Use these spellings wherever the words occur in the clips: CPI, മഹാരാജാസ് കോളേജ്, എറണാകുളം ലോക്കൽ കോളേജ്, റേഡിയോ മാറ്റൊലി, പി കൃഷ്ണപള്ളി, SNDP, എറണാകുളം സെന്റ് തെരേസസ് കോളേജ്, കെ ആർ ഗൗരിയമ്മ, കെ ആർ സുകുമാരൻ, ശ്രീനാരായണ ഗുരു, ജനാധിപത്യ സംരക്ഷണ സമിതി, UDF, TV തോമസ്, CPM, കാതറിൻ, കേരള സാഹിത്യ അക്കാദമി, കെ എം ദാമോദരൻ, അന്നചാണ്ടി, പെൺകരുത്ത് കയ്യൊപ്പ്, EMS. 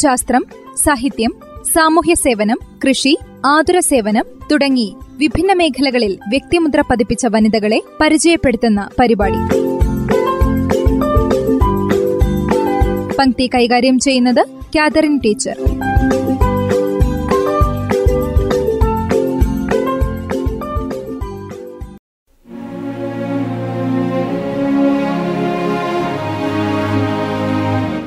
ശാസ്ത്രം, സാഹിത്യം, സാമൂഹ്യ സേവനം, കൃഷി, ആതുര സേവനം തുടങ്ങി വിഭിന്ന മേഖലകളിൽ വ്യക്തിമുദ്ര പതിപ്പിച്ച വനിതകളെ പരിചയപ്പെടുത്തുന്ന പരിപാടി. പംക്തി കൈകാര്യം ചെയ്യുന്നത് കാതറിൻ teacher.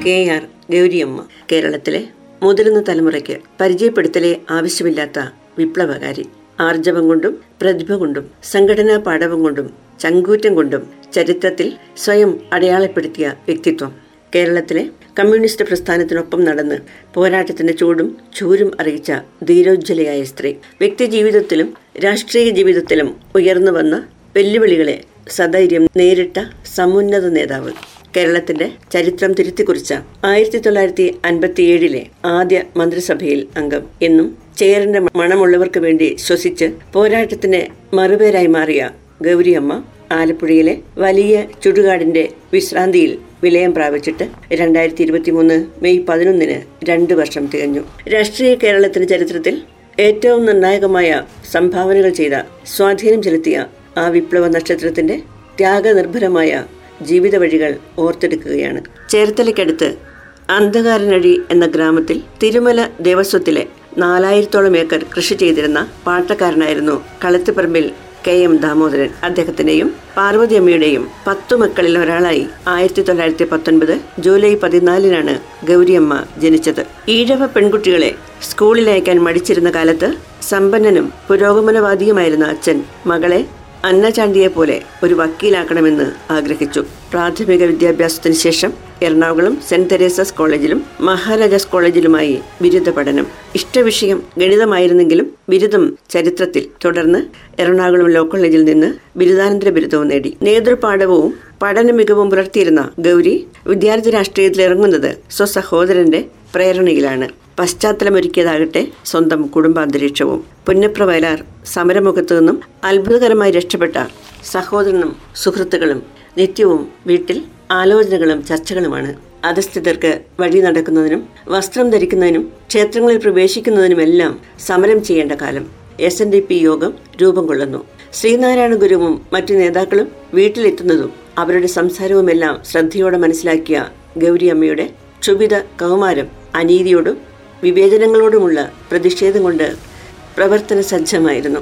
കെ ആർ ഗൗരിയമ്മ കേരളത്തിലെ മുതിർന്ന തലമുറയ്ക്ക് പരിചയപ്പെടുത്തലേ ആവശ്യമില്ലാത്ത വിപ്ലവകാരി. ആർജവം കൊണ്ടും പ്രതിഭ കൊണ്ടും സംഘടനാ പാഠവം കൊണ്ടും ചങ്കൂറ്റം കൊണ്ടും ചരിത്രത്തിൽ സ്വയം അടയാളപ്പെടുത്തിയ വ്യക്തിത്വം. കേരളത്തിലെ കമ്മ്യൂണിസ്റ്റ് പ്രസ്ഥാനത്തിനൊപ്പം നടന്ന് പോരാട്ടത്തിന്റെ ചൂടും ചൂരും അറിയിച്ച ധീരോജ്വലയായ സ്ത്രീ. വ്യക്തി ജീവിതത്തിലും രാഷ്ട്രീയ ജീവിതത്തിലും ഉയർന്നു വന്ന വെല്ലുവിളികളെ സധൈര്യം നേരിട്ട സമുന്നത നേതാവ്. കേരളത്തിന്റെ ചരിത്രം തിരുത്തിക്കുറിച്ച 1957 ആദ്യ മന്ത്രിസഭയിൽ അംഗം. എന്നും ചേറിന്റെ മണമുള്ളവർക്ക് വേണ്ടി ശ്വസിച്ച് പോരാട്ടത്തിന് മറുപേരായി മാറിയ ഗൗരിയമ്മ ആലപ്പുഴയിലെ വലിയ ചുടുകാടിന്റെ വിശ്രാന്തിയിൽ വിലയം പ്രാപിച്ചിട്ട് 2023 മെയ് 11 2 വർഷം തികഞ്ഞു. രാഷ്ട്രീയ കേരളത്തിന്റെ ചരിത്രത്തിൽ ഏറ്റവും നിർണായകമായ സംഭാവനകൾ ചെയ്ത, സ്വാധീനം ചെലുത്തിയ ആ വിപ്ലവ നക്ഷത്രത്തിന്റെ ത്യാഗനിർഭരമായ ജീവിത വഴികൾ ഓർത്തെടുക്കുകയാണ്. ചേർത്തലയ്ക്കടുത്ത് അന്ധകാരനഴി എന്ന ഗ്രാമത്തിൽ തിരുമല ദേവസ്വത്തിലെ 4000-ഓളം ഏക്കർ കൃഷി ചെയ്തിരുന്ന പാട്ടക്കാരനായിരുന്നു കളത്തിപ്പറമ്പിൽ കെ എം ദാമോദരൻ. അദ്ദേഹത്തിന്റെയും പാർവതിയമ്മയുടെയും 10 മക്കളിൽ ഒരാളായി 1919 ജൂലൈ 14 ഗൗരിയമ്മ ജനിച്ചത്. ഈഴവ പെൺകുട്ടികളെ സ്കൂളിലയക്കാൻ മടിച്ചിരുന്ന കാലത്ത് സമ്പന്നനും പുരോഗമനവാദിയുമായിരുന്ന അച്ഛൻ മകളെ അന്നചാണ്ടിയെ പോലെ ഒരു വക്കീലാക്കണമെന്ന് ആഗ്രഹിച്ചു. പ്രാഥമിക വിദ്യാഭ്യാസത്തിന് ശേഷം എറണാകുളം സെന്റ് തെരേസസ് കോളേജിലും മഹാരാജാസ് കോളേജിലുമായി ബിരുദ പഠനം. ഇഷ്ടവിഷയം ഗണിതമായിരുന്നെങ്കിലും ബിരുദം ചരിത്രത്തിൽ. തുടർന്ന് എറണാകുളം ലോക്കൽ കോളേജിൽ നിന്ന് ബിരുദാനന്തര ബിരുദവും നേടി. നേതൃപാഠവും പഠന മികവും പുലർത്തിയിരുന്ന ഗൗരി വിദ്യാർത്ഥി രാഷ്ട്രീയത്തിലിറങ്ങുന്നത് സ്വസഹോദരന്റെ പ്രേരണയിലാണ്. പശ്ചാത്തലമൊരുക്കിയതാകട്ടെ സ്വന്തം കുടുംബാന്തരീക്ഷവും. പുന്നപ്ര വയലാർ സമരമുഖത്തു നിന്നും അത്ഭുതകരമായി രക്ഷപ്പെട്ട സഹോദരനും സുഹൃത്തുക്കളും നിത്യവും വീട്ടിൽ ആലോചനകളും ചർച്ചകളുമാണ്. അധസ്ഥിതർക്ക് വഴി നടക്കുന്നതിനും വസ്ത്രം ധരിക്കുന്നതിനും ക്ഷേത്രങ്ങളിൽ പ്രവേശിക്കുന്നതിനുമെല്ലാം സമരം ചെയ്യേണ്ട കാലം. SNDP യോഗം രൂപം കൊള്ളുന്നു. ശ്രീനാരായണ ഗുരുവും മറ്റു നേതാക്കളും വീട്ടിലെത്തുന്നതും അവരുടെ സംസാരവുമെല്ലാം ശ്രദ്ധയോടെ മനസ്സിലാക്കിയ ഗൗരിയമ്മയുടെ ക്ഷുഭിത കൗമാരം അനീതിയോടും വിവേചനങ്ങളോടുമുള്ള പ്രതിഷേധം കൊണ്ട് പ്രവർത്തന സജ്ജമായിരുന്നു.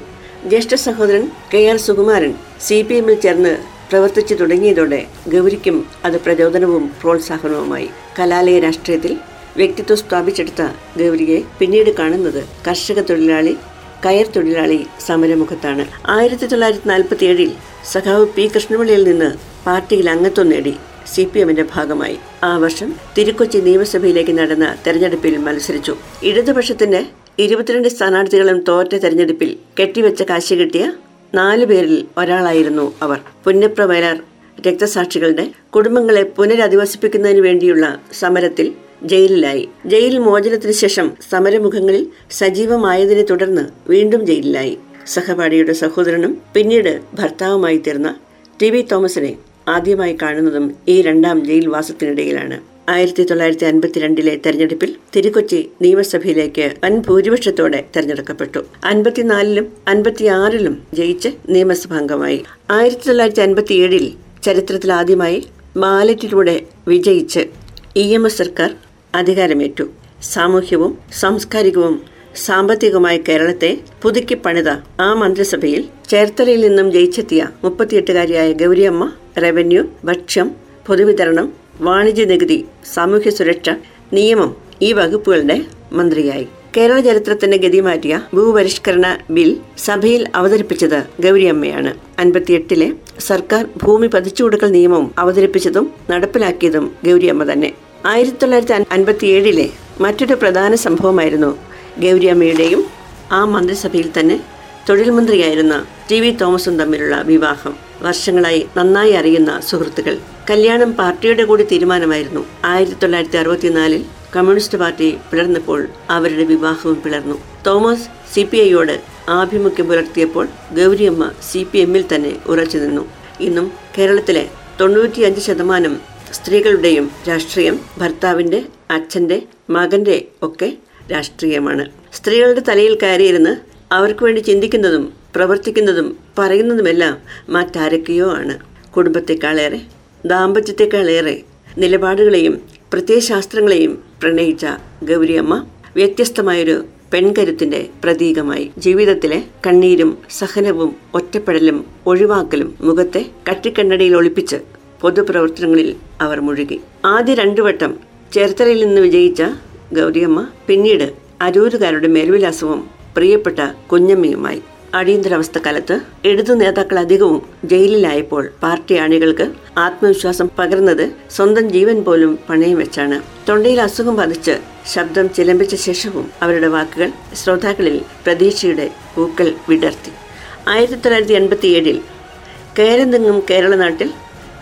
ജ്യേഷ്ഠ സഹോദരൻ കെ ആർ സുകുമാരൻ CPM ചേർന്ന് പ്രവർത്തിച്ചു തുടങ്ങിയതോടെ ഗൗരിക്കും അത് പ്രചോദനവും പ്രോത്സാഹനവുമായി. കലാലയ രാഷ്ട്രീയത്തിൽ വ്യക്തിത്വം സ്ഥാപിച്ചെടുത്ത ഗൗരിയെ പിന്നീട് കാണുന്നത് കർഷക തൊഴിലാളി, കയർ തൊഴിലാളി സമരമുഖത്താണ്. 1947 സഖാവ് പി കൃഷ്ണപള്ളിയിൽ നിന്ന് പാർട്ടിയിൽ അംഗത്വം നേടി CPMന്റെ ഭാഗമായി. ആ വർഷം തിരുക്കൊച്ചി നിയമസഭയിലേക്ക് നടന്ന തെരഞ്ഞെടുപ്പിൽ മത്സരിച്ചു. ഇടതുപക്ഷത്തിന്റെ 22 സ്ഥാനാർത്ഥികളും തോറ്റ തെരഞ്ഞെടുപ്പിൽ കെട്ടിവെച്ച കാശ് കിട്ടിയ 4 പേരിൽ ഒരാളായിരുന്നു അവർ. പുന്നപ്ര വയലാർ രക്തസാക്ഷികളുടെ കുടുംബങ്ങളെ പുനരധിവസിപ്പിക്കുന്നതിന് വേണ്ടിയുള്ള സമരത്തിൽ ജയിലിലായി. ജയിൽ മോചനത്തിന് ശേഷം സമരമുഖങ്ങളിൽ സജീവമായതിനെ തുടർന്ന് വീണ്ടും ജയിലിലായി. സഹപാഠിയുടെ സഹോദരനും പിന്നീട് ഭർത്താവുമായി തീർന്ന TV തോമസിനെ ആദ്യമായി കാണുന്നതും ഈ 2ാം ജയിൽവാസത്തിനിടയിലാണ്. 1952 തെരഞ്ഞെടുപ്പിൽ തിരുക്കൊച്ചി നിയമസഭയിലേക്ക് വൻഭൂരിപക്ഷത്തോടെ തെരഞ്ഞെടുക്കപ്പെട്ടു. 54-56 ജയിച്ച് നിയമസഭാംഗമായി. 1957 ചരിത്രത്തിൽ ആദ്യമായി ബാലറ്റിലൂടെ വിജയിച്ച് EMS സർക്കാർ അധികാരമേറ്റു. സാമൂഹ്യവും സാംസ്കാരികവും സാമ്പത്തികമായി കേരളത്തെ പുതുക്കി പണിത ആ മന്ത്രിസഭയിൽ ചേർത്തലയിൽ നിന്നും ജയിച്ചെത്തിയ 38-കാരിയായ ഗൗരിയമ്മ റവന്യൂ, ഭക്ഷ്യം, പൊതുവിതരണം, വാണിജ്യ നികുതി, സാമൂഹ്യ സുരക്ഷ, നിയമം ഈ വകുപ്പുകളുടെ മന്ത്രിയായി. കേരള ചരിത്രത്തിന്റെ ഗതിമാറ്റിയ ഭൂപരിഷ്കരണ ബിൽ സഭയിൽ അവതരിപ്പിച്ചത് ഗൗരിയമ്മയാണ്. 58 സർക്കാർ ഭൂമി പതിച്ചു കൊടുക്കൽ നിയമം അവതരിപ്പിച്ചതും നടപ്പിലാക്കിയതും ഗൗരിയമ്മ തന്നെ. 1957 മറ്റൊരു പ്രധാന സംഭവമായിരുന്നു ഗൗരിയമ്മയുടെയും ആ മന്ത്രിസഭയിൽ തന്നെ തൊഴിൽ മന്ത്രിയായിരുന്ന TV തോമസും തമ്മിലുള്ള വിവാഹം. വർഷങ്ങളായി നന്നായി അറിയുന്ന സുഹൃത്തുക്കൾ. കല്യാണം പാർട്ടിയുടെ കൂടി തീരുമാനമായിരുന്നു. 1964 കമ്മ്യൂണിസ്റ്റ് പാർട്ടി പിളർന്നപ്പോൾ അവരുടെ വിവാഹവും പിളർന്നു. തോമസ് CPI ആഭിമുഖ്യം പുലർത്തിയപ്പോൾ ഗൗരിയമ്മ CPM തന്നെ ഉറച്ചു നിന്നു. ഇന്നും കേരളത്തിലെ 95% സ്ത്രീകളുടെയും രാഷ്ട്രീയം ഭർത്താവിൻ്റെ, അച്ഛൻ്റെ, മകൻ്റെ ഒക്കെ രാഷ്ട്രീയമാണ്. സ്ത്രീകളുടെ തലയിൽ കയറിയിരുന്ന് അവർക്ക് വേണ്ടി ചിന്തിക്കുന്നതും പ്രവർത്തിക്കുന്നതും പറയുന്നതുമെല്ലാം മറ്റാരൊക്കെയോ ആണ്. കുടുംബത്തെക്കാളേറെ, ദാമ്പത്യത്തെക്കാളേറെ നിലപാടുകളെയും പ്രത്യയശാസ്ത്രങ്ങളെയും പ്രണയിച്ച ഗൗരിയമ്മ വ്യത്യസ്തമായൊരു പെൺകരുത്തിൻ്റെ പ്രതീകമായി. ജീവിതത്തിലെ കണ്ണീരും സഹനവും ഒറ്റപ്പെടലും ഒഴിവാക്കലും മുഖത്തെ കട്ടിക്കണ്ണടയിൽ ഒളിപ്പിച്ച് പൊതുപ്രവർത്തനങ്ങളിൽ അവർ മുഴുകി. ആദ്യ 2 വട്ടം ചേർത്തലയിൽ നിന്ന് വിജയിച്ച ഗൗരിയമ്മ പിന്നീട് അരൂരുകാരുടെ മേൽവിലാസവും പ്രിയപ്പെട്ട കുഞ്ഞമ്മയുമായി. അടിയന്തരാവസ്ഥ കാലത്ത് ഇടതു നേതാക്കൾ അധികവും ജയിലിലായപ്പോൾ പാർട്ടി അണികൾക്ക് ആത്മവിശ്വാസം പകർന്നത് സ്വന്തം ജീവൻ പോലും പണയം വെച്ചാണ്. തൊണ്ടയിൽ അസുഖം ബാധിച്ച് ശബ്ദം ചിലമ്പിച്ച ശേഷവും അവരുടെ വാക്കുകൾ ശ്രോതാക്കളിൽ പ്രതീക്ഷയുടെ പൂക്കൾ വിടർത്തി. 1987 കേരളെങ്ങും കേരള നാട്ടിൽ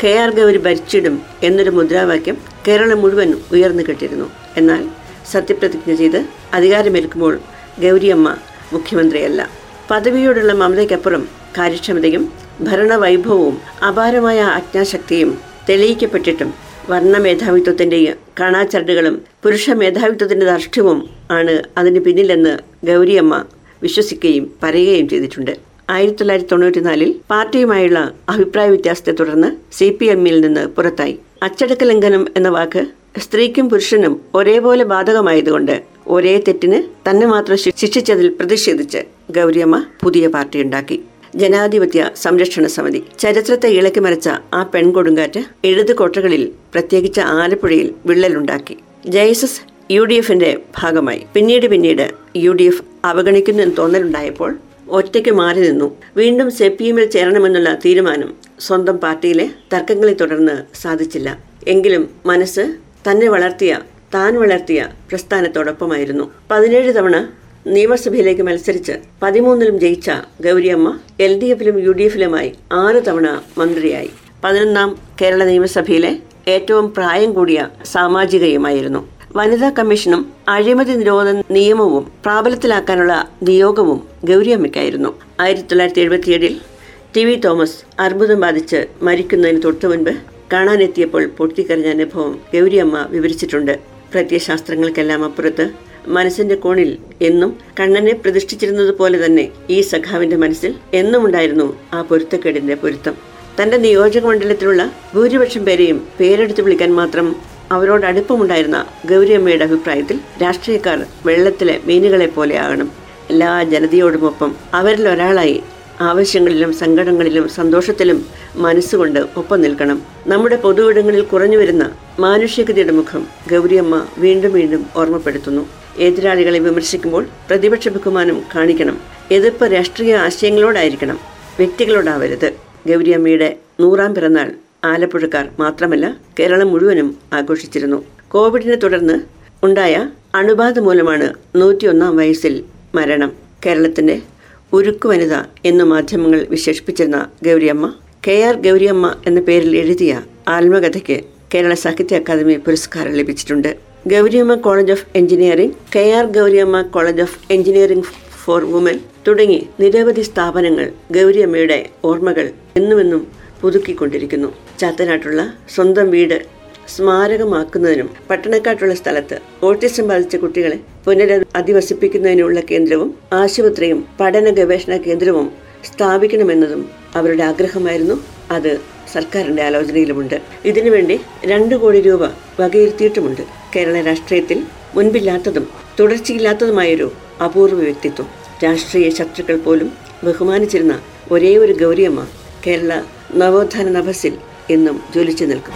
KR ഗൗരി ഭരിച്ചിടും എന്നൊരു മുദ്രാവാക്യം കേരളം മുഴുവൻ ഉയർന്നു കെട്ടിരുന്നു. എന്നാൽ സത്യപ്രതിജ്ഞ ചെയ്ത് അധികാരമേൽക്കുമ്പോൾ ഗൗരിയമ്മ മുഖ്യമന്ത്രിയല്ല. പദവിയോടുള്ള മമതയ്ക്കപ്പുറം കാര്യക്ഷമതയും ഭരണവൈഭവവും അപാരമായ ആജ്ഞാശക്തിയും തെളിയിക്കപ്പെട്ടിട്ടും വർണ്ണ മേധാവിത്വത്തിൻ്റെയും കാണാച്ചരടുകളും പുരുഷ മേധാവിത്വത്തിൻ്റെ ധാർഷ്ട്യവും ആണ് അതിന് പിന്നിലെന്ന് ഗൗരിയമ്മ വിശ്വസിക്കുകയും പറയുകയും ചെയ്തിട്ടുണ്ട്. 1994 പാർട്ടിയുമായുള്ള അഭിപ്രായ വ്യത്യാസത്തെ തുടർന്ന് CPM നിന്ന് പുറത്തായി. അച്ചടക്ക ലംഘനം എന്ന വാക്ക് സ്ത്രീക്കും പുരുഷനും ഒരേപോലെ ബാധകമായതുകൊണ്ട് ഒരേ തെറ്റിന് തന്നെ മാത്രം ശിക്ഷിച്ചതിൽ പ്രതിഷേധിച്ച് ഗൗരിയമ്മ പുതിയ പാർട്ടിയുണ്ടാക്കി. ജനാധിപത്യ സംരക്ഷണ സമിതി. ചരിത്രത്തെ ഇളക്കി മറിച്ച ആ പെൺകൊടുങ്കാറ്റ് ഇടത് കോട്ടകളിൽ, പ്രത്യേകിച്ച് ആലപ്പുഴയിൽ വിള്ളലുണ്ടാക്കി. ജയ്സസ് UDFന്റെ ഭാഗമായി പിന്നീട് UDF അവഗണിക്കുന്നെന്ന് തോന്നലുണ്ടായപ്പോൾ ഒറ്റയ്ക്ക് മാറി നിന്നു. വീണ്ടും CPM ചേരണമെന്നുള്ള തീരുമാനം സ്വന്തം പാർട്ടിയിലെ തർക്കങ്ങളെ തുടർന്ന് സാധിച്ചില്ല. എങ്കിലും മനസ്സ് താൻ വളർത്തിയ പ്രസ്ഥാനത്തോടൊപ്പമായിരുന്നു. 17 തവണ നിയമസഭയിലേക്ക് മത്സരിച്ച് 13 ജയിച്ച ഗൗരിയമ്മ LDFലും UDFലുമായി 6 തവണ മന്ത്രിയായി. 11ാം കേരള നിയമസഭയിലെ ഏറ്റവും പ്രായം കൂടിയ സാമാജികയുമായിരുന്നു. വനിതാ കമ്മീഷനും അഴിമതി നിരോധന നിയമവും പ്രാബല്യത്തിലാക്കാനുള്ള നിയോഗവും ഗൗരിയമ്മയ്ക്കായിരുന്നു. 1977 TV തോമസ് അർബുദം ബാധിച്ച് മരിക്കുന്നതിന് തൊട്ടുമുൻപ് കാണാനെത്തിയപ്പോൾ പൊട്ടിക്കരഞ്ഞ അനുഭവം ഗൗരിയമ്മ വിവരിച്ചിട്ടുണ്ട്. പ്രത്യയശാസ്ത്രങ്ങൾക്കെല്ലാം അപ്പുറത്ത് മനസ്സിന്റെ കോണിൽ എന്നും കണ്ണനെ പ്രതിഷ്ഠിച്ചിരുന്നത് പോലെ തന്നെ ഈ സഖാവിന്റെ മനസ്സിൽ എന്നും ഉണ്ടായിരുന്നു ആ പൊരുത്തക്കേടിന്റെ പൊരുത്തം. തന്റെ നിയോജക മണ്ഡലത്തിലുള്ള ഭൂരിപക്ഷം പേരെയും പേരെടുത്ത് വിളിക്കാൻ മാത്രം അവരോട് അടുപ്പമുണ്ടായിരുന്ന ഗൗരിയമ്മയുടെ അഭിപ്രായത്തിൽ രാഷ്ട്രീയക്കാർ വെള്ളത്തിലെ മീനുകളെ പോലെ ആകണം. എല്ലാ ജനതയോടുമൊപ്പം അവരിൽ ഒരാളായി ആവശ്യങ്ങളിലും സങ്കടങ്ങളിലും സന്തോഷത്തിലും മനസ്സുകൊണ്ട് ഒപ്പം നിൽക്കണം. നമ്മുടെ പൊതുവിടങ്ങളിൽ കുറഞ്ഞു വരുന്ന മാനുഷികതയുടെ മുഖം ഗൗരിയമ്മ വീണ്ടും ഓർമ്മപ്പെടുത്തുന്നു. എതിരാളികളെ വിമർശിക്കുമ്പോൾ പ്രതിപക്ഷ ബഹുമാനം കാണിക്കണം. എതിർപ്പ് രാഷ്ട്രീയ ആശയങ്ങളോടായിരിക്കണം, വ്യക്തികളോടാവരുത്. ഗൗരിയമ്മയുടെ 100ാം പിറന്നാൾ ആലപ്പുഴക്കാർ മാത്രമല്ല കേരളം മുഴുവനും ആഘോഷിച്ചിരുന്നു. കോവിഡിനെ തുടർന്ന് ഉണ്ടായ അണുബാധ മൂലമാണ് 101ാം വയസ്സിൽ മരണം. കേരളത്തിന്റെ ഉരുക്കു വനിത എന്നു മാധ്യമങ്ങൾ വിശേഷിപ്പിച്ചിരുന്ന ഗൗരിയമ്മ KR ഗൗരിയമ്മ എന്ന പേരിൽ എഴുതിയ ആത്മകഥയ്ക്ക് കേരള സാഹിത്യ അക്കാദമി പുരസ്കാരം ലഭിച്ചിട്ടുണ്ട്. Gouriamma college of engineering, KR Gouriamma college of engineering for woman തുടങ്ങി നിരവധി സ്ഥാപനങ്ങൾ ഗൗരിയമ്മയുടെ ഓർമ്മകൾ എന്നുമെന്നും പുതുക്കിക്കൊണ്ടിരിക്കുന്നു. ചാത്തനാട്ടുള്ള സ്വന്തം വീട് സ്മാരകമാക്കുന്നതിനും പട്ടണക്കാട്ടുള്ള സ്ഥലത്ത് ഓട്ടിസം ബാധിച്ച കുട്ടികളെ പുനരധിവസിപ്പിക്കുന്നതിനുള്ള കേന്ദ്രവും ആശുപത്രിയും പഠന ഗവേഷണ കേന്ദ്രവും സ്ഥാപിക്കണമെന്നതും അവരുടെ ആഗ്രഹമായിരുന്നു. അത് സർക്കാരിന്റെ ആലോചനയിലുമുണ്ട്. ഇതിനുവേണ്ടി 2 കോടി രൂപ വകയിരുത്തിയിട്ടുമുണ്ട്. കേരള രാഷ്ട്രീയത്തിൽ മുൻപില്ലാത്തതും തുടർച്ചയില്ലാത്തതുമായൊരു അപൂർവ വ്യക്തിത്വം. രാഷ്ട്രീയ ശത്രുക്കൾ പോലും ബഹുമാനിച്ചിരുന്ന ഒരേ ഒരു ഗൗരിയമ്മ കേരള നവോത്ഥാന നഭസിൽ എന്നും ജ്വലിച്ചു നിൽക്കും.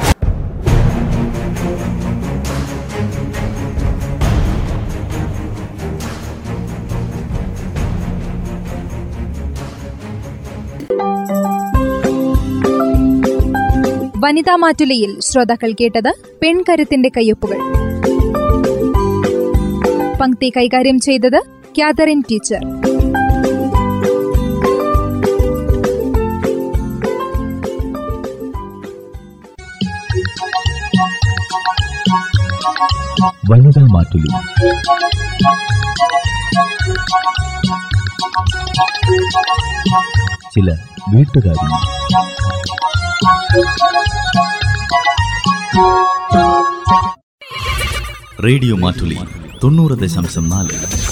വനിതാ മാറ്റുലയിൽ ശ്രോതാക്കൾ കേട്ടത് പെൺകരുത്തിന്റെ കയ്യൊപ്പുകൾ. പംക്തി കൈകാര്യം ചെയ്തത് കാതറിൻ ടീച്ചർ. വനിതാ മാറ്റുലി ചില വീട്ടുകാരി. റേഡിയോ മാറ്റൊലി 90.4